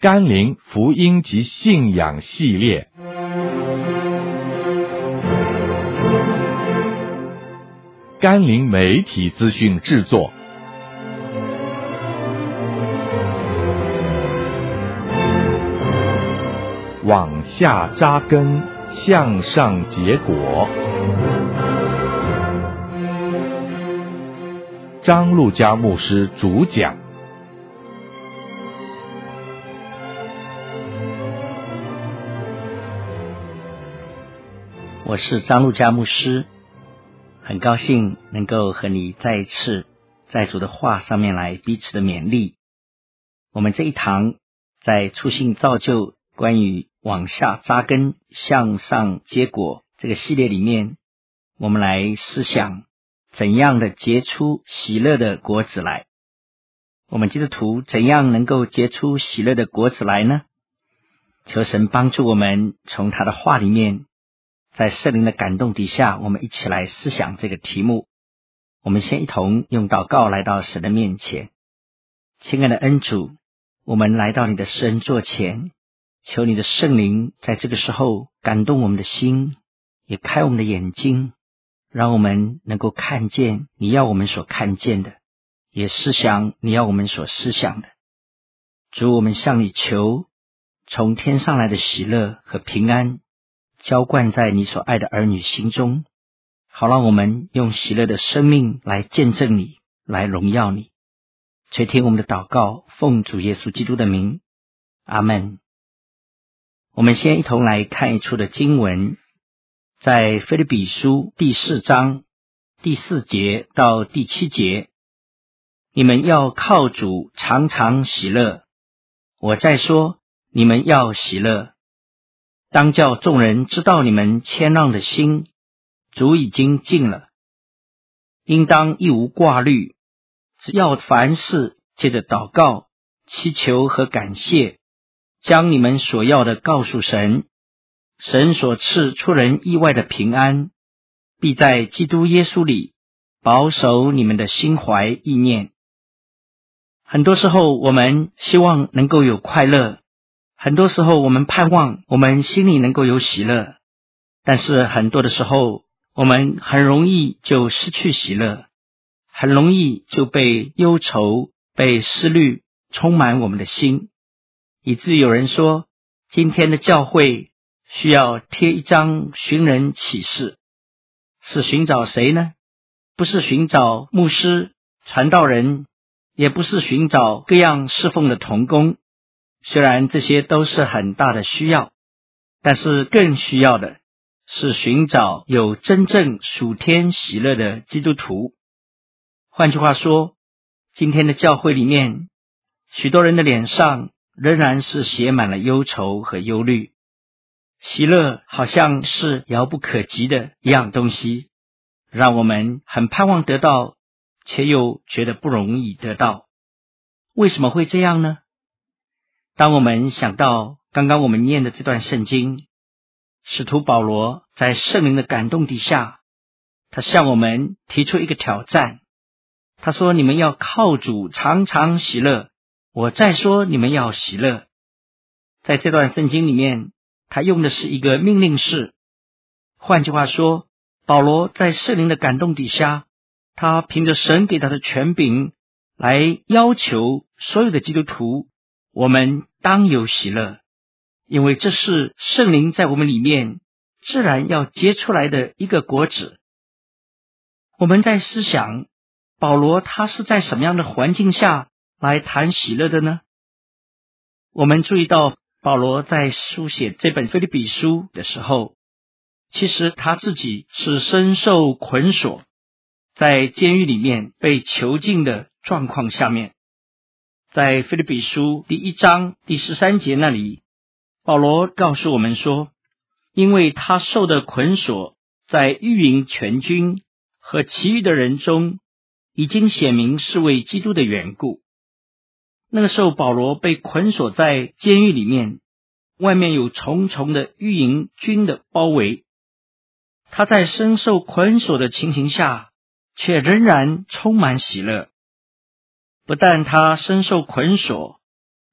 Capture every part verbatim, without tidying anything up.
甘霖福音及信仰系列。甘霖媒体资讯制作。往下扎根，向上结果。张路加牧师主讲。我是张路加牧师，很高兴能够和你再一次在主的话上面来彼此的勉励。我们这一堂在初信造就关于往下扎根向上结果这个系列里面，我们来思想怎样的结出喜乐的果子来。我们基督徒怎样能够结出喜乐的果子来呢？求神帮助我们从他的话里面，在圣灵的感动底下，我们一起来思想这个题目。我们先一同用祷告来到神的面前。亲爱的恩主，我们来到你的施恩座前，求你的圣灵在这个时候感动我们的心，也开我们的眼睛，让我们能够看见你要我们所看见的，也思想你要我们所思想的。主，我们向你求从天上来的喜乐和平安浇灌在你所爱的儿女心中，好让我们用喜乐的生命来见证你，来荣耀你。垂听我们的祷告，奉主耶稣基督的名，阿们。我们先一同来看一处的经文，在腓立比书第四章第四节到第七节。你们要靠主常常喜乐，我再说，你们要喜乐。当叫众人知道你们谦让的心，主已经近了。应当一无挂虑，只要凡事借着祷告、祈求和感谢，将你们所要的告诉神。神所赐出人意外的平安，必在基督耶稣里保守你们的心怀意念。很多时候我们希望能够有快乐，很多时候我们盼望我们心里能够有喜乐，但是很多的时候我们很容易就失去喜乐，很容易就被忧愁、被思虑充满我们的心，以至于有人说，今天的教会需要贴一张寻人启事。是寻找谁呢？不是寻找牧师、传道人，也不是寻找各样侍奉的同工，虽然这些都是很大的需要，但是更需要的是寻找有真正属天喜乐的基督徒。换句话说，今天的教会里面，许多人的脸上仍然是写满了忧愁和忧虑，喜乐好像是遥不可及的一样东西，让我们很盼望得到，却又觉得不容易得到。为什么会这样呢？当我们想到刚刚我们念的这段圣经，使徒保罗在圣灵的感动底下，他向我们提出一个挑战。他说，你们要靠主常常喜乐，我再说，你们要喜乐。在这段圣经里面，他用的是一个命令式。换句话说，保罗在圣灵的感动底下，他凭着神给他的权柄来要求所有的基督徒，我们当有喜乐，因为这是圣灵在我们里面自然要结出来的一个果子。我们在思想保罗他是在什么样的环境下来谈喜乐的呢？我们注意到保罗在书写这本腓立比书的时候，其实他自己是深受捆锁，在监狱里面被囚禁的状况下面。在腓立比书第一章第十三节那里，保罗告诉我们说，因为他受的捆锁在御营全军和其余的人中已经显明是为基督的缘故。那个时候保罗被捆锁在监狱里面，外面有重重的御营军的包围，他在深受捆锁的情形下，却仍然充满喜乐。不但他深受捆锁，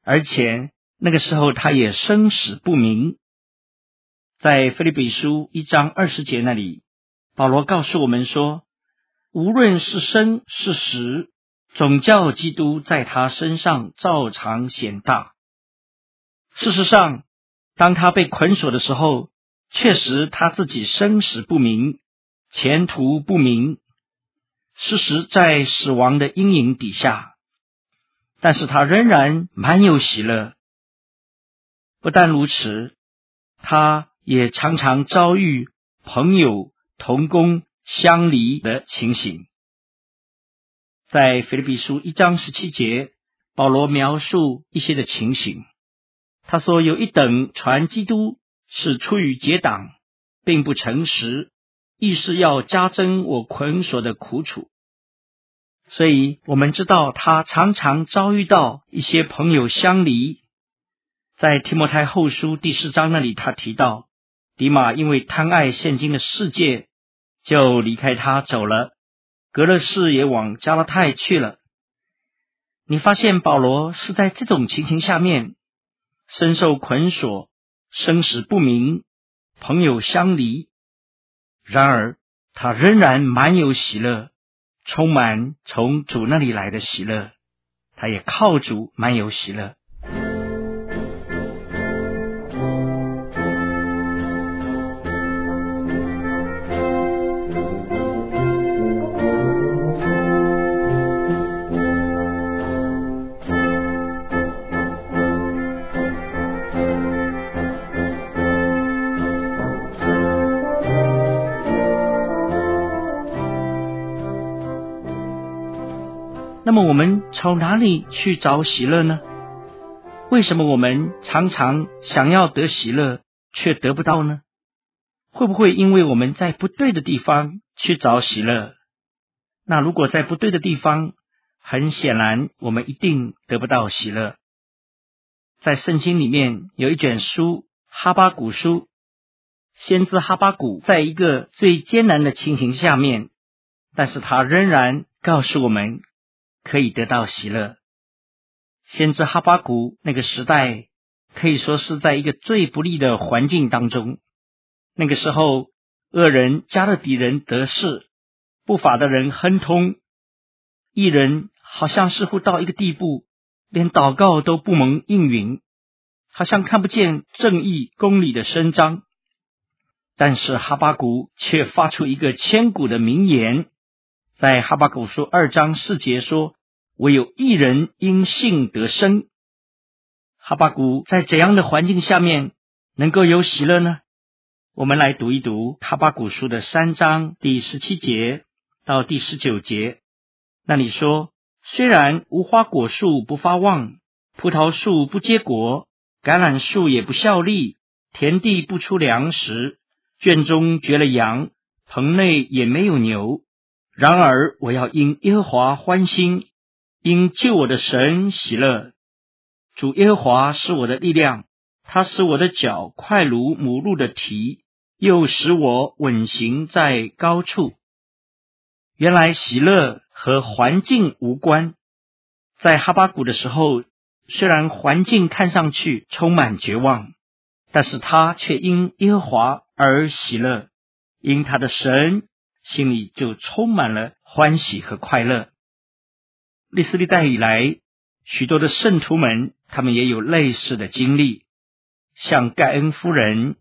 而且那个时候他也生死不明。在腓立比书一章二十节那里，保罗告诉我们说，无论是生是死，总叫基督在他身上照常显大。事实上，当他被捆锁的时候，确实他自己生死不明，前途不明，事实在死亡的阴影底下，但是他仍然满有喜乐。不但如此，他也常常遭遇朋友、同工相离的情形。在腓立比书一章十七节，保罗描述一些的情形。他说，有一等传基督是出于结党，并不诚实，意是要加增我捆锁的苦楚。所以我们知道他常常遭遇到一些朋友相离。在提摩太后书第四章那里，他提到迪马因为贪爱现今的世界，就离开他走了，革勒士也往加拉太去了。你发现保罗是在这种情形下面，深受捆锁，生死不明，朋友相离，然而他仍然满有喜乐，充满从主那里来的喜乐，他也靠主满有喜乐。那么我们从哪里去找喜乐呢？为什么我们常常想要得喜乐却得不到呢？会不会因为我们在不对的地方去找喜乐？那如果在不对的地方，很显然我们一定得不到喜乐。在圣经里面有一卷书，哈巴谷书，先知哈巴谷在一个最艰难的情形下面，但是他仍然告诉我们可以得到喜乐。先知哈巴谷那个时代可以说是在一个最不利的环境当中。那个时候，恶人加勒底人得势，不法的人亨通，义人好像似乎到一个地步，连祷告都不蒙应允，好像看不见正义公理的伸张。但是哈巴谷却发出一个千古的名言，在哈巴谷书二章四节说，唯有一人因信得生。哈巴谷在怎样的环境下面能够有喜乐呢？我们来读一读哈巴谷书的三章第十七节到第十九节。那里说，虽然无花果树不发旺，葡萄树不结果，橄榄树也不效力，田地不出粮食，圈中绝了羊，棚内也没有牛，然而我要因耶和华欢心，因救我的神喜乐。主耶和华是我的力量，他使我的脚快如母鹿的蹄，又使我稳行在高处。原来喜乐和环境无关。在哈巴谷的时候，虽然环境看上去充满绝望，但是他却因耶和华而喜乐，因他的神心里就充满了欢喜和快乐。历史历代以来，许多的圣徒们，他们也有类似的经历，像盖恩夫人，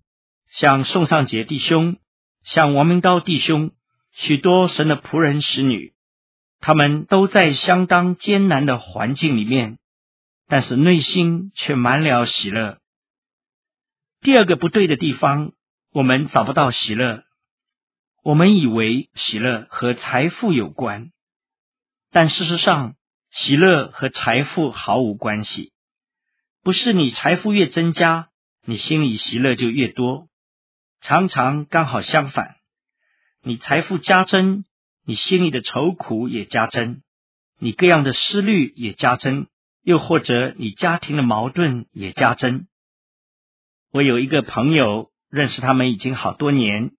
像宋尚杰弟兄，像王明道弟兄，许多神的仆人使女，他们都在相当艰难的环境里面，但是内心却满了喜乐。第二个不对的地方，我们找不到喜乐。我们以为喜乐和财富有关，但事实上，喜乐和财富毫无关系。不是你财富越增加，你心里喜乐就越多，常常刚好相反。你财富加增，你心里的愁苦也加增，你各样的思虑也加增，又或者你家庭的矛盾也加增。我有一个朋友，认识他们已经好多年，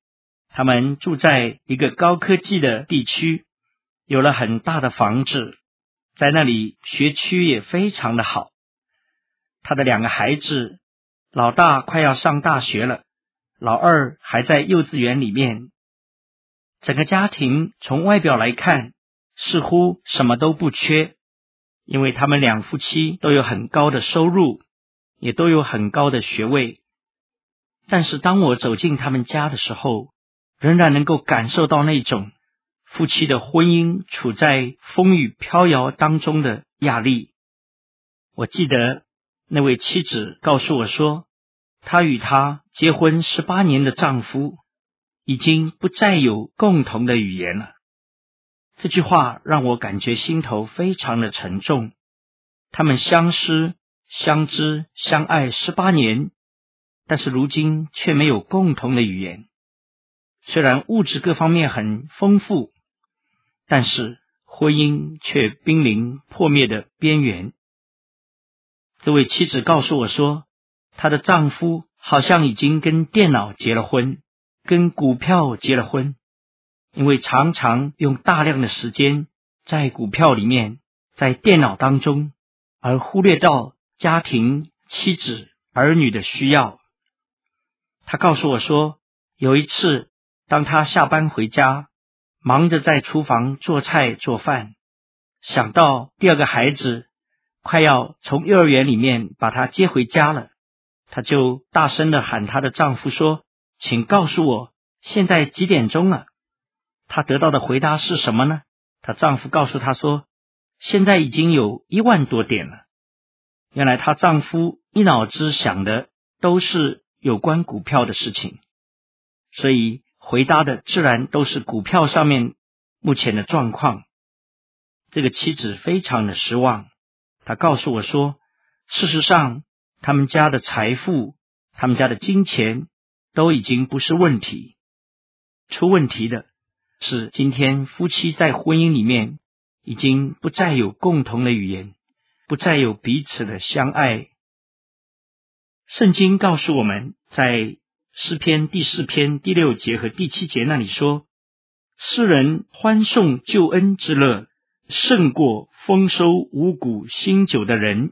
他们住在一个高科技的地区，有了很大的房子，在那里学区也非常的好。他的两个孩子，老大快要上大学了，老二还在幼稚园里面。整个家庭从外表来看，似乎什么都不缺，因为他们两夫妻都有很高的收入，也都有很高的学位。但是当我走进他们家的时候，仍然能够感受到那种夫妻的婚姻处在风雨飘摇当中的压力。我记得那位妻子告诉我说，她与她结婚十八年的丈夫已经不再有共同的语言了。这句话让我感觉心头非常的沉重。他们相识、相知、相爱十八年，但是如今却没有共同的语言。虽然物质各方面很丰富，但是婚姻却濒临破灭的边缘。这位妻子告诉我说，她的丈夫好像已经跟电脑结了婚，跟股票结了婚，因为常常用大量的时间在股票里面，在电脑当中，而忽略到家庭、妻子、儿女的需要。她告诉我说，有一次当她下班回家，忙着在厨房做菜做饭，想到第二个孩子快要从幼儿园里面把她接回家了，她就大声地喊她的丈夫说，请告诉我现在几点钟了。她得到的回答是什么呢？她丈夫告诉她说，现在已经有一万多点了。原来她丈夫一脑子想的都是有关股票的事情，所以回答的自然都是股票上面目前的状况。这个妻子非常的失望，她告诉我说，事实上他们家的财富、他们家的金钱都已经不是问题，出问题的是今天夫妻在婚姻里面已经不再有共同的语言，不再有彼此的相爱。圣经告诉我们，在诗篇第四篇第六节和第七节那里说，诗人欢颂救恩之乐，胜过丰收五谷新酒的人，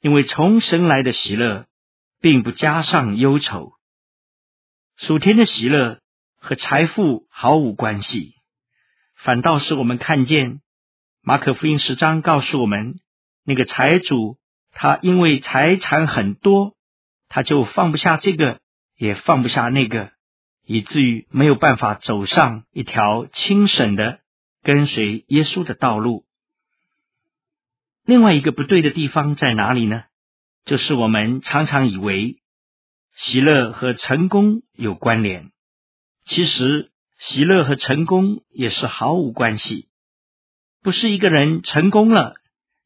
因为从神来的喜乐并不加上忧愁。属天的喜乐和财富毫无关系，反倒是我们看见马可福音十章告诉我们，那个财主他因为财产很多，他就放不下这个也放不下那个，以至于没有办法走上一条清省的跟随耶稣的道路。另外一个不对的地方在哪里呢？就是我们常常以为喜乐和成功有关联，其实喜乐和成功也是毫无关系。不是一个人成功了、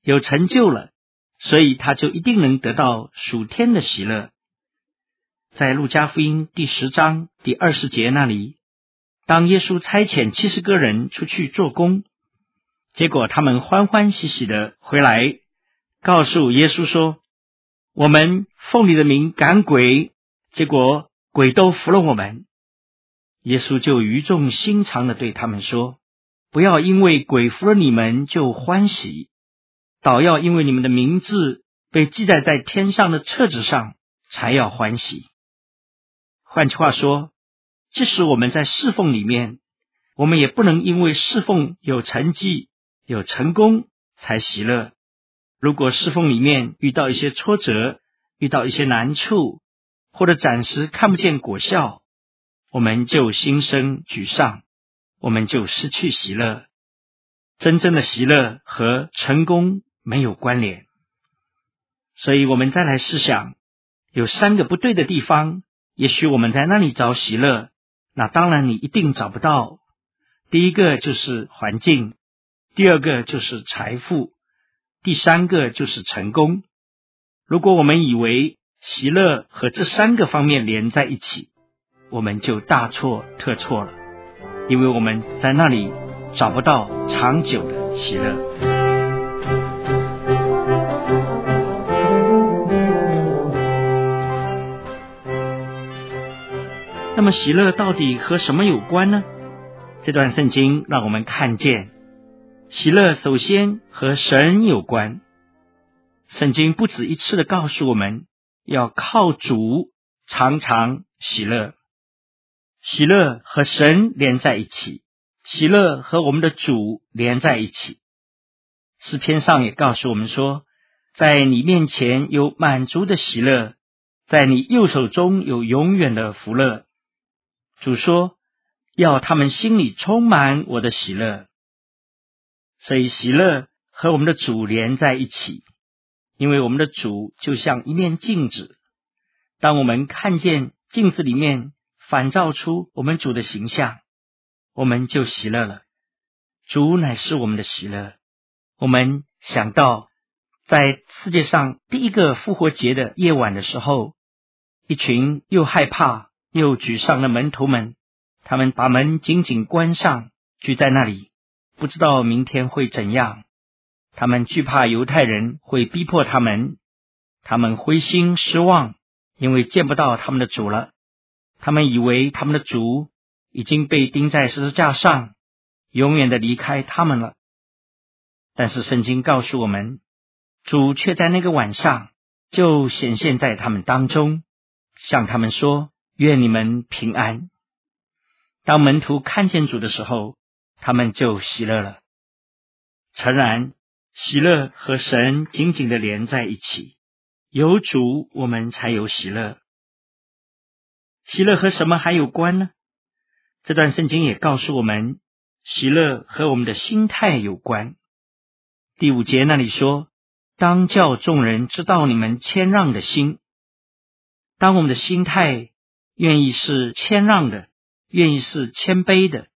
有成就了，所以他就一定能得到属天的喜乐。在路加福音第十章第二十节那里，当耶稣差遣七十个人出去做工，结果他们欢欢喜喜的回来，告诉耶稣说，我们奉你的名赶鬼，结果鬼都服了我们。耶稣就语重心长的对他们说，不要因为鬼服了你们就欢喜，倒要因为你们的名字被记载在天上的册子上才要欢喜。换句话说，即使我们在侍奉里面，我们也不能因为侍奉有成绩、有成功才喜乐。如果侍奉里面遇到一些挫折、遇到一些难处，或者暂时看不见果效，我们就心生沮丧，我们就失去喜乐。真正的喜乐和成功没有关联。所以我们再来试想，有三个不对的地方，也许我们在那里找喜乐，那当然你一定找不到。第一个就是环境，第二个就是财富，第三个就是成功。如果我们以为喜乐和这三个方面连在一起，我们就大错特错了，因为我们在那里找不到长久的喜乐。那么喜乐到底和什么有关呢？这段圣经让我们看见，喜乐首先和神有关。圣经不止一次的告诉我们，要靠主常常喜乐。喜乐和神连在一起，喜乐和我们的主连在一起。诗篇上也告诉我们说，在你面前有满足的喜乐，在你右手中有永远的福乐。主说，要他们心里充满我的喜乐。所以喜乐和我们的主连在一起，因为我们的主就像一面镜子，当我们看见镜子里面反照出我们主的形象，我们就喜乐了。主乃是我们的喜乐。我们想到在世界上第一个复活节的夜晚的时候，一群又害怕又沮丧的门徒们，他们把门紧紧关上，聚在那里，不知道明天会怎样。他们惧怕犹太人会逼迫他们，他们灰心失望，因为见不到他们的主了。他们以为他们的主已经被钉在十字架上，永远的离开他们了。但是圣经告诉我们，主却在那个晚上就显现在他们当中，向他们说，愿你们平安。当门徒看见主的时候，他们就喜乐了。诚然，喜乐和神紧紧的连在一起，有主我们才有喜乐。喜乐和什么还有关呢？这段圣经也告诉我们，喜乐和我们的心态有关。第五节那里说，当叫众人知道你们谦让的心。当我们的心态愿意是谦让的，愿意是谦卑的，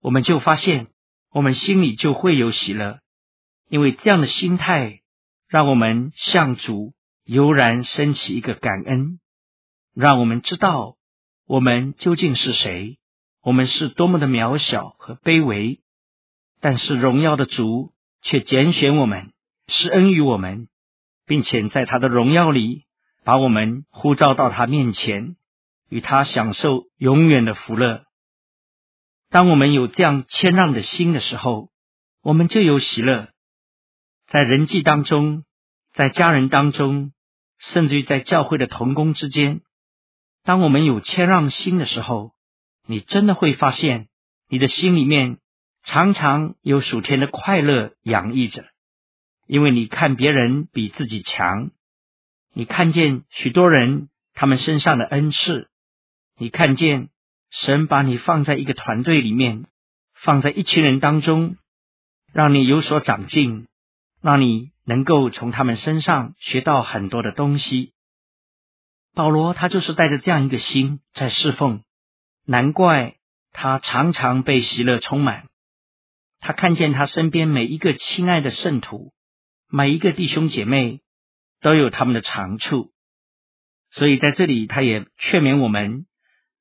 我们就发现我们心里就会有喜乐，因为这样的心态让我们向主油然升起一个感恩，让我们知道我们究竟是谁，我们是多么的渺小和卑微，但是荣耀的主却拣选我们，施恩于我们，并且在他的荣耀里把我们呼召到他面前，与他享受永远的福乐。当我们有这样谦让的心的时候，我们就有喜乐。在人际当中，在家人当中，甚至于在教会的同工之间，当我们有谦让心的时候，你真的会发现你的心里面常常有属天的快乐洋溢着，因为你看别人比自己强，你看见许多人他们身上的恩赐，你看见神把你放在一个团队里面，放在一群人当中，让你有所长进，让你能够从他们身上学到很多的东西。保罗他就是带着这样一个心在侍奉，难怪他常常被喜乐充满。他看见他身边每一个亲爱的圣徒，每一个弟兄姐妹都有他们的长处，所以在这里他也劝勉我们，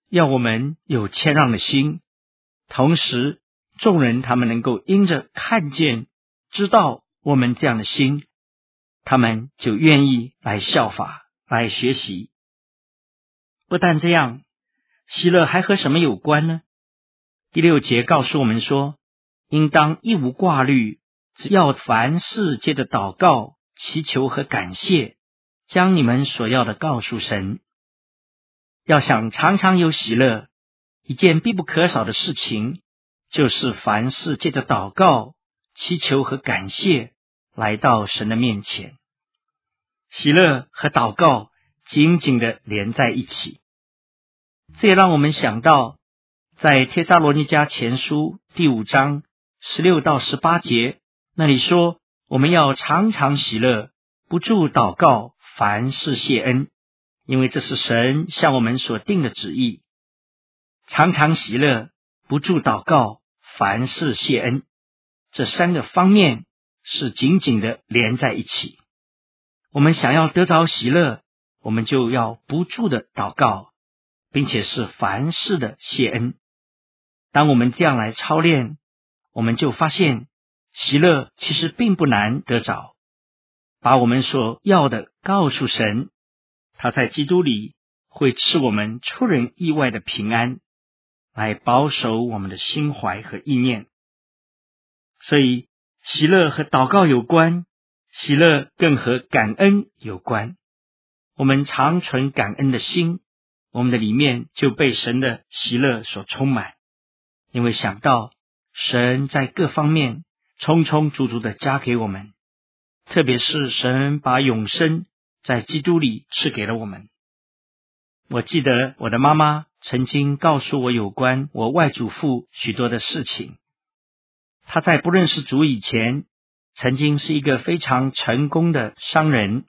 要我们有谦让的心，同时众人他们能够因着看见知道我们这样的心，他们就愿意来效法，来学习。不但这样，喜乐还和什么有关呢？第六节告诉我们说，应当一无挂虑，只要凡事借着祷告、祈求和感谢，将你们所要的告诉神。要想常常有喜乐，一件必不可少的事情，就是凡事借着祷告、祈求和感谢来到神的面前。喜乐和祷告紧紧的连在一起。这也让我们想到在帖撒罗尼迦前书第五章十六到十八节那里说，我们要常常喜乐，不住祷告，凡事谢恩，因为这是神向我们所定的旨意。常常喜乐，不住祷告，凡事谢恩，这三个方面是紧紧的连在一起。我们想要得着喜乐，我们就要不住的祷告，并且是凡事的谢恩。当我们这样来操练，我们就发现喜乐其实并不难得着。把我们所要的告诉神，他在基督里会赐我们出人意外的平安，来保守我们的心怀和意念。所以喜乐和祷告有关，喜乐更和感恩有关。我们常存感恩的心，我们的里面就被神的喜乐所充满，因为想到神在各方面充充足足的加给我们，特别是神把永生在基督里赐给了我们。我记得我的妈妈曾经告诉我有关我外祖父许多的事情。他在不认识主以前，曾经是一个非常成功的商人，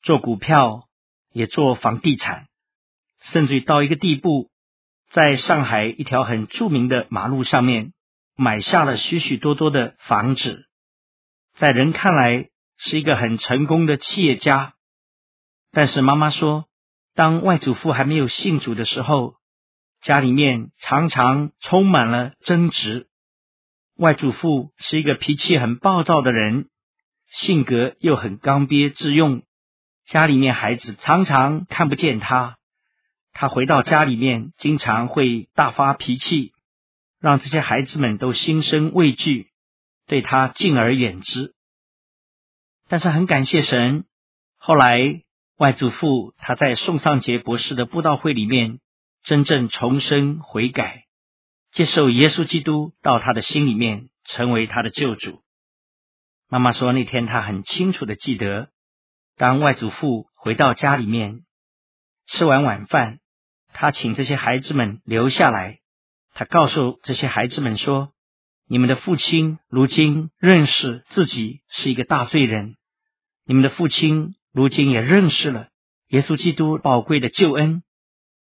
做股票，也做房地产，甚至到一个地步，在上海一条很著名的马路上面买下了许许多多的房子，在人看来是一个很成功的企业家。但是妈妈说，当外祖父还没有信主的时候，家里面常常充满了争执。外祖父是一个脾气很暴躁的人，性格又很刚愎自用，家里面孩子常常看不见他，他回到家里面经常会大发脾气，让这些孩子们都心生畏惧，对他敬而远之。但是很感谢神，后来外祖父他在宋尚杰博士的布道会里面真正重生悔改，接受耶稣基督到他的心里面，成为他的救主。妈妈说那天他很清楚的记得，当外祖父回到家里面，吃完晚饭，他请这些孩子们留下来，他告诉这些孩子们说，你们的父亲如今认识自己是一个大罪人，你们的父亲如今也认识了耶稣基督宝贵的救恩，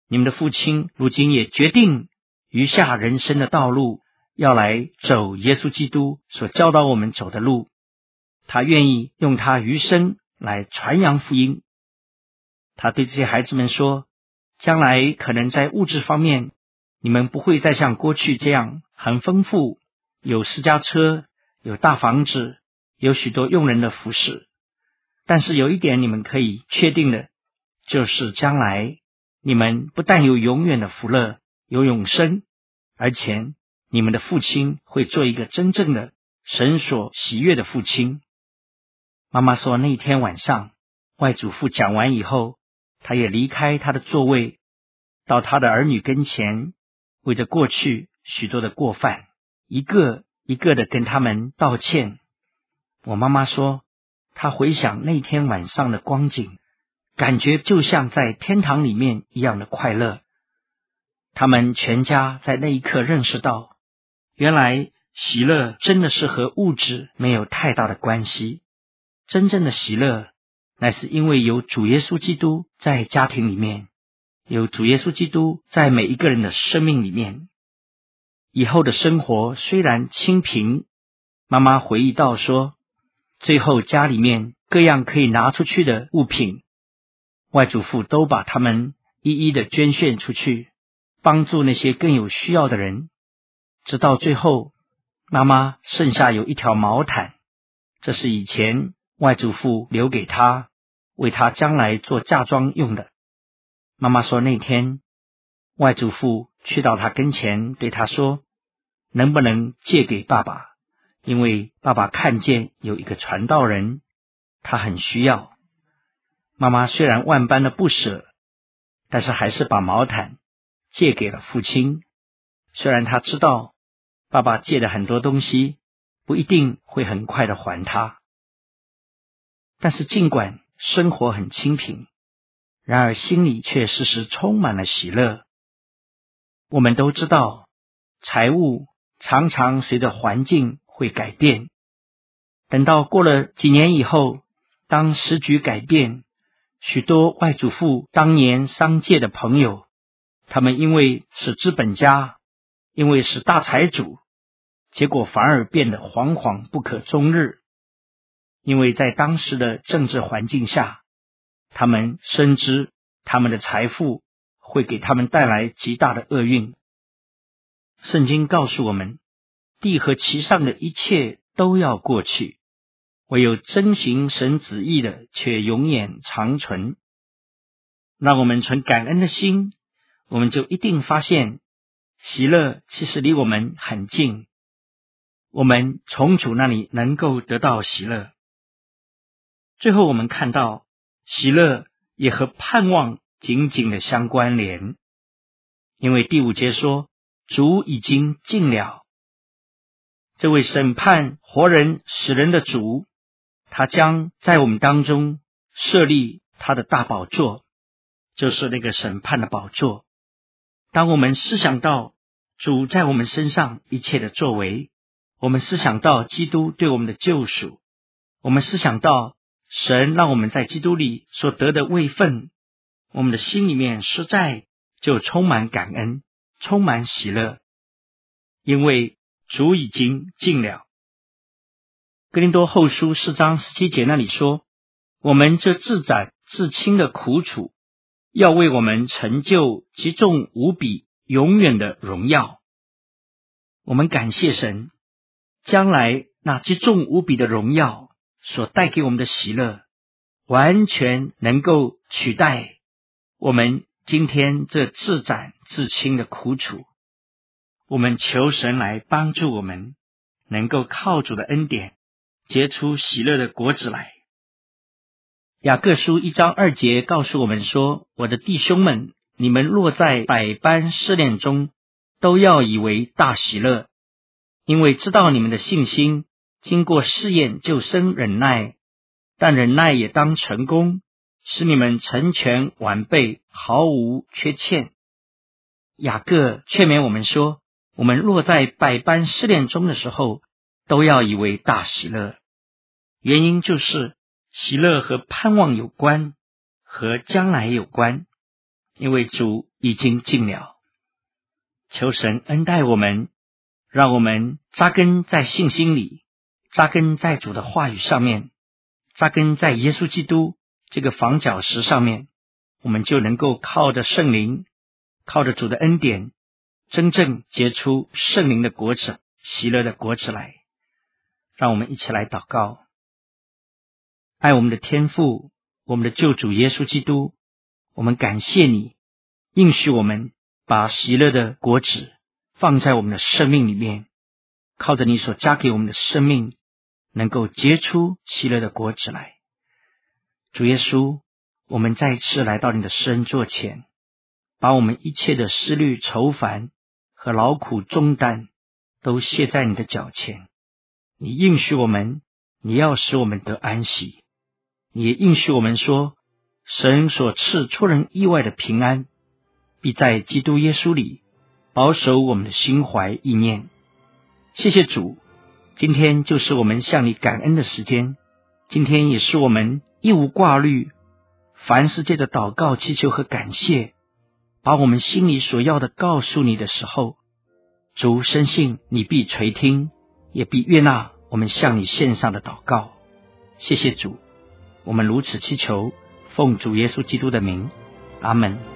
你们的父亲如今也决定余下人生的道路要来走耶稣基督所教导我们走的路，他愿意用他余生来传扬福音。他对这些孩子们说，将来可能在物质方面你们不会再像过去这样很丰富，有私家车，有大房子，有许多佣人的服侍，但是有一点你们可以确定的，就是将来你们不但有永远的福乐，有永生，而且你们的父亲会做一个真正的神所喜悦的父亲。妈妈说那天晚上外祖父讲完以后，他也离开他的座位，到他的儿女跟前，为着过去许多的过犯一个一个的跟他们道歉。我妈妈说她回想那天晚上的光景，感觉就像在天堂里面一样的快乐。他们全家在那一刻认识到，原来喜乐真的是和物质没有太大的关系，真正的喜乐乃是因为有主耶稣基督在家庭里面，有主耶稣基督在每一个人的生命里面。以后的生活虽然清贫，妈妈回忆到说，最后家里面各样可以拿出去的物品，外祖父都把它们一一的捐献出去，帮助那些更有需要的人。直到最后，妈妈剩下有一条毛毯，这是以前外祖父留给她，为她将来做嫁妆用的。妈妈说那天外祖父去到她跟前，对她说，能不能借给爸爸，因为爸爸看见有一个传道人，他很需要。妈妈虽然万般的不舍，但是还是把毛毯借给了父亲。虽然他知道爸爸借的很多东西不一定会很快的还他，但是尽管生活很清贫，然而心里却时时充满了喜乐。我们都知道财务常常随着环境会改变，等到过了几年以后，当时局改变，许多外祖父当年商界的朋友，他们因为是资本家，因为是大财主，结果反而变得惶惶不可终日，因为在当时的政治环境下，他们深知他们的财富会给他们带来极大的厄运。圣经告诉我们，地和其上的一切都要过去，唯有遵行神旨意的却永远长存。让我们存感恩的心，我们就一定发现喜乐其实离我们很近，我们从主那里能够得到喜乐。最后我们看到喜乐也和盼望紧紧的相关联，因为第五节说主已经尽了，这位审判活人死人的主，他将在我们当中设立他的大宝座，就是那个审判的宝座。当我们思想到主在我们身上一切的作为，我们思想到基督对我们的救赎，我们思想到神让我们在基督里所得的位分，我们的心里面实在就充满感恩，充满喜乐，因为主已经尽了。哥林多后书四章十七节那里说，我们这自斩自轻的苦楚，要为我们成就极重无比永远的荣耀。我们感谢神，将来那极重无比的荣耀所带给我们的喜乐，完全能够取代我们今天这自斩自轻的苦楚。我们求神来帮助我们，能够靠主的恩典结出喜乐的果子来。雅各书一章二节告诉我们说，我的弟兄们，你们落在百般试炼中，都要以为大喜乐，因为知道你们的信心经过试验就生忍耐，但忍耐也当成功，使你们成全完备，毫无缺欠。雅各劝勉我们说，我们落在百般试炼中的时候，都要以为大喜乐。原因就是喜乐和盼望有关，和将来有关，因为主已经尽了。求神恩待我们，让我们扎根在信心里，扎根在主的话语上面，扎根在耶稣基督这个房角石上面，我们就能够靠着圣灵，靠着主的恩典，真正结出圣灵的果子，喜乐的果子来。让我们一起来祷告。爱我们的天父，我们的救主耶稣基督，我们感谢你应许我们把喜乐的果子放在我们的生命里面，靠着你所加给我们的生命，能够结出喜乐的果子来。主耶稣，我们再一次来到你的施恩座前，把我们一切的思虑愁烦和劳苦重担都卸在你的脚前。你应许我们，你要使我们得安息，你也应许我们说，神所赐出人意外的平安，必在基督耶稣里保守我们的心怀意念。谢谢主，今天就是我们向你感恩的时间，今天也是我们一无挂虑，凡事借着祷告祈求和感谢，把我们心里所要的告诉你的时候，主深信你必垂听，也必悦纳我们向你献上的祷告。谢谢主，我们如此祈求，奉主耶稣基督的名，阿们。